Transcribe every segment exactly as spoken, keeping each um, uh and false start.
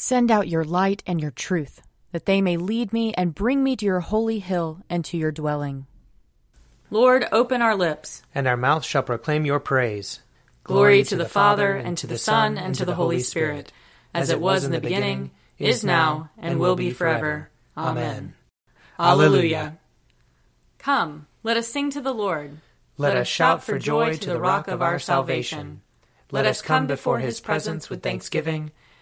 Send out your light and your truth, that they may lead me and bring me to your holy hill and to your dwelling. Lord, open our lips, and our mouth shall proclaim your praise. Glory to the Father, and to the Son, and to the Holy Spirit, as it was in the beginning, is now, and will be forever. Amen. Alleluia. Come, let us sing to the Lord. Let us shout for joy to the rock of our salvation. Let us come before his presence with thanksgiving,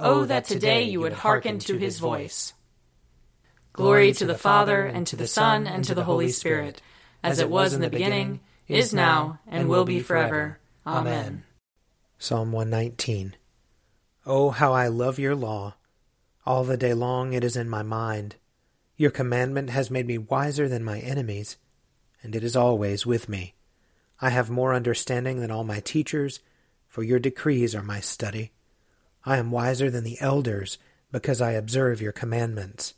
Oh, that today you would hearken to his voice. Glory to the Father, and to the Son, and to the Holy Spirit, as it was in the beginning, is now, and will be forever. Amen. Psalm one nineteen. Oh, how I love your law! All the day long it is in my mind. Your commandment has made me wiser than my enemies, and it is always with me. I have more understanding than all my teachers, for your decrees are my study. I am wiser than the elders, because I observe your commandments.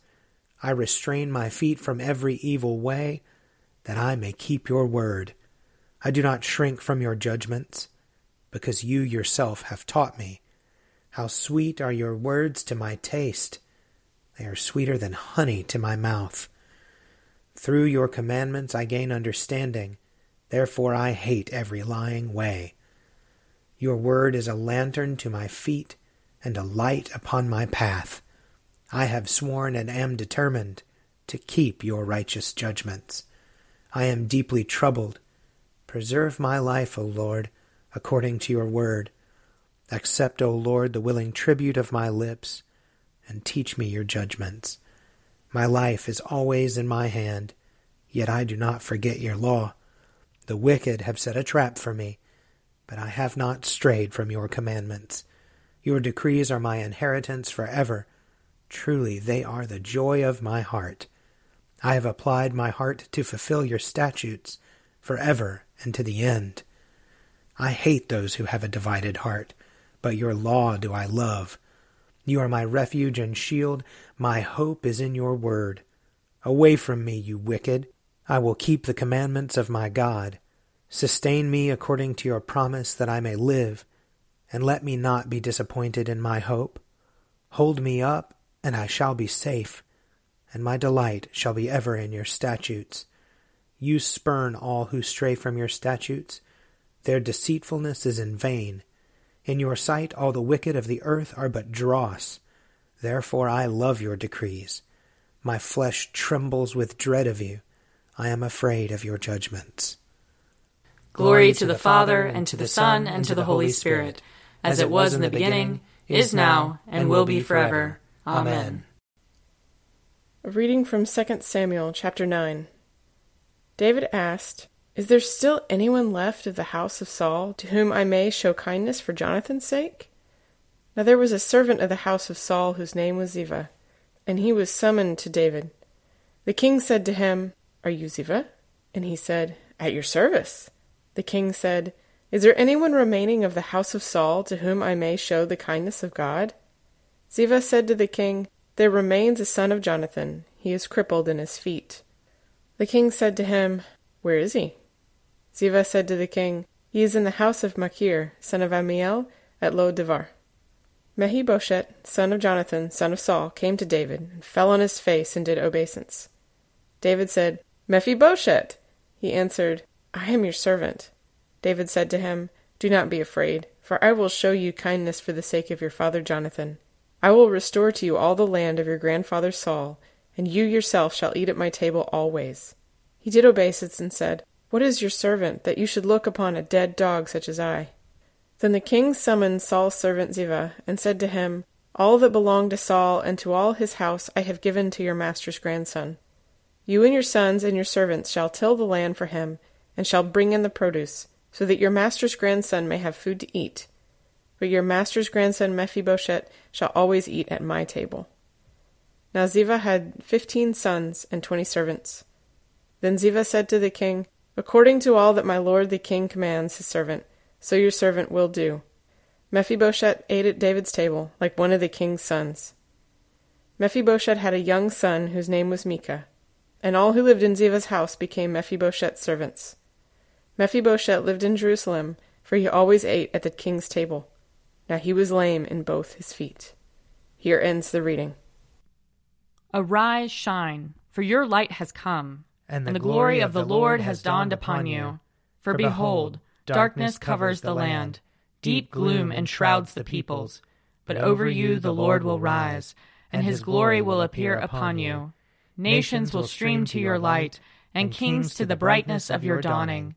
I restrain my feet from every evil way, that I may keep your word. I do not shrink from your judgments, because you yourself have taught me. How sweet are your words to my taste! They are sweeter than honey to my mouth. Through your commandments I gain understanding, therefore I hate every lying way. Your word is a lantern to my feet, and a light upon my path. I have sworn and am determined to keep your righteous judgments. I am deeply troubled. Preserve my life, O Lord, according to your word. Accept, O Lord, the willing tribute of my lips, and teach me your judgments. My life is always in my hand, yet I do not forget your law. The wicked have set a trap for me, but I have not strayed from your commandments. Your decrees are my inheritance forever. Truly, they are the joy of my heart. I have applied my heart to fulfill your statutes forever and to the end. I hate those who have a divided heart, but your law do I love. You are my refuge and shield. My hope is in your word. Away from me, you wicked. I will keep the commandments of my God. Sustain me according to your promise that I may live, and let me not be disappointed in my hope. Hold me up, and I shall be safe, and my delight shall be ever in your statutes. You spurn all who stray from your statutes. Their deceitfulness is in vain. In your sight all the wicked of the earth are but dross. Therefore I love your decrees. My flesh trembles with dread of you. I am afraid of your judgments. Glory to the Father, and to the Son, and to the Holy Spirit, as it was in the beginning, is now, and will be forever. Amen. A reading from Second Samuel, chapter nine. David asked, Is there still anyone left of the house of Saul to whom I may show kindness for Jonathan's sake? Now there was a servant of the house of Saul whose name was Ziba, and he was summoned to David. The king said to him, Are you Ziba? And he said, At your service. The king said, Is there anyone remaining of the house of Saul to whom I may show the kindness of God? Ziba said to the king, There remains a son of Jonathan. He is crippled in his feet. The king said to him, Where is he? Ziba said to the king, He is in the house of Machir, son of Amiel, at Lod-devar. Mephibosheth, son of Jonathan, son of Saul, came to David, and fell on his face and did obeisance. David said, Mephibosheth! He answered, I am your servant. David said to him, Do not be afraid, for I will show you kindness for the sake of your father Jonathan. I will restore to you all the land of your grandfather Saul, and you yourself shall eat at my table always. He did obeisance and said, What is your servant, that you should look upon a dead dog such as I? Then the king summoned Saul's servant Ziba, and said to him, All that belonged to Saul and to all his house I have given to your master's grandson. You and your sons and your servants shall till the land for him, and shall bring in the produce, so that your master's grandson may have food to eat. But your master's grandson Mephibosheth shall always eat at my table. Now Ziba had fifteen sons and twenty servants. Then Ziba said to the king, "According to all that my lord the king commands his servant, so your servant will do." Mephibosheth ate at David's table, like one of the king's sons. Mephibosheth had a young son whose name was Micah, and all who lived in Ziba's house became Mephibosheth's servants. Mephibosheth lived in Jerusalem, for he always ate at the king's table. Now he was lame in both his feet. Here ends the reading. Arise, shine, for your light has come, and the, and the glory, glory of the Lord has dawned upon you. For behold, darkness covers the land, deep gloom enshrouds the peoples. But over you the Lord will rise, and his glory will appear upon you. Nations will stream to your light, and kings to the brightness of your dawning.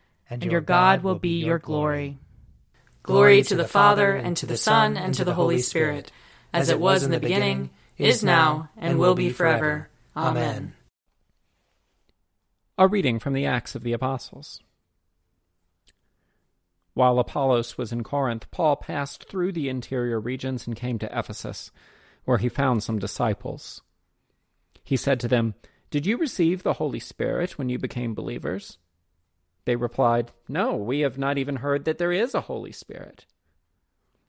and your God will be your glory. Glory to the Father, and to the Son, and to the Holy Spirit, as it was in the beginning, is now, and will be forever. Amen. A reading from the Acts of the Apostles. While Apollos was in Corinth, Paul passed through the interior regions and came to Ephesus, where he found some disciples. He said to them, "Did you receive the Holy Spirit when you became believers?" They replied, "No, we have not even heard that there is a Holy Spirit."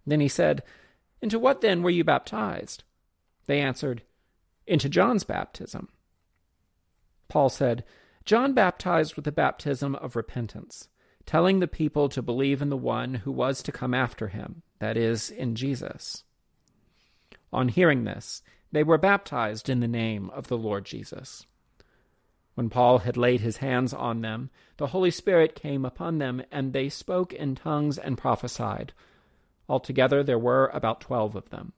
Then he said, "Into what then were you baptized?" They answered, "Into John's baptism." Paul said, "John baptized with the baptism of repentance, telling the people to believe in the one who was to come after him, that is, in Jesus." On hearing this, they were baptized in the name of the Lord Jesus. When Paul had laid his hands on them, the Holy Spirit came upon them, and they spoke in tongues and prophesied. Altogether there were about twelve of them.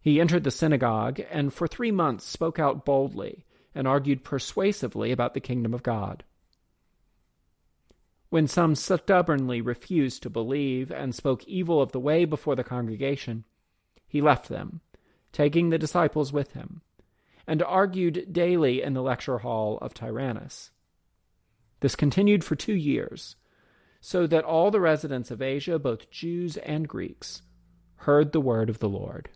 He entered the synagogue, and for three months spoke out boldly, and argued persuasively about the kingdom of God. When some stubbornly refused to believe, and spoke evil of the way before the congregation, he left them, taking the disciples with him, and argued daily in the lecture hall of Tyrannus. This continued for two years, so that all the residents of Asia, both Jews and Greeks, heard the word of the Lord.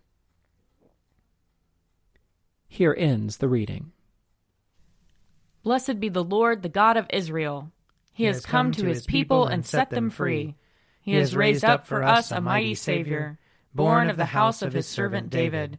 Here ends the reading. Blessed be the Lord, the God of Israel. He, he has come, come to his people and set them free. He has raised up for us a mighty Savior, born of the house of his servant David.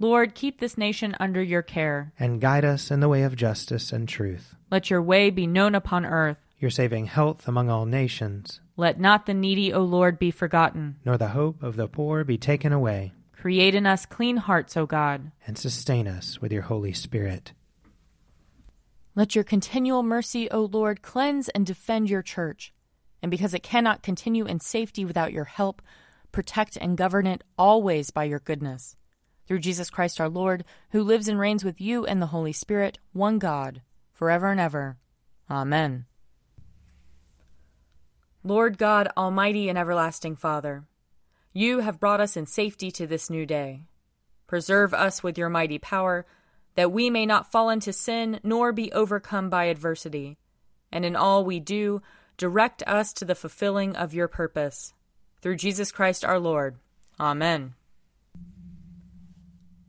Lord, keep this nation under your care. And guide us in the way of justice and truth. Let your way be known upon earth. Your saving health among all nations. Let not the needy, O Lord, be forgotten. Nor the hope of the poor be taken away. Create in us clean hearts, O God. And sustain us with your Holy Spirit. Let your continual mercy, O Lord, cleanse and defend your church. And because it cannot continue in safety without your help, protect and govern it always by your goodness. Through Jesus Christ our Lord, who lives and reigns with you and the Holy Spirit, one God, forever and ever. Amen. Lord God, almighty and everlasting Father, you have brought us in safety to this new day. Preserve us with your mighty power, that we may not fall into sin nor be overcome by adversity, and in all we do, direct us to the fulfilling of your purpose. Through Jesus Christ our Lord. Amen.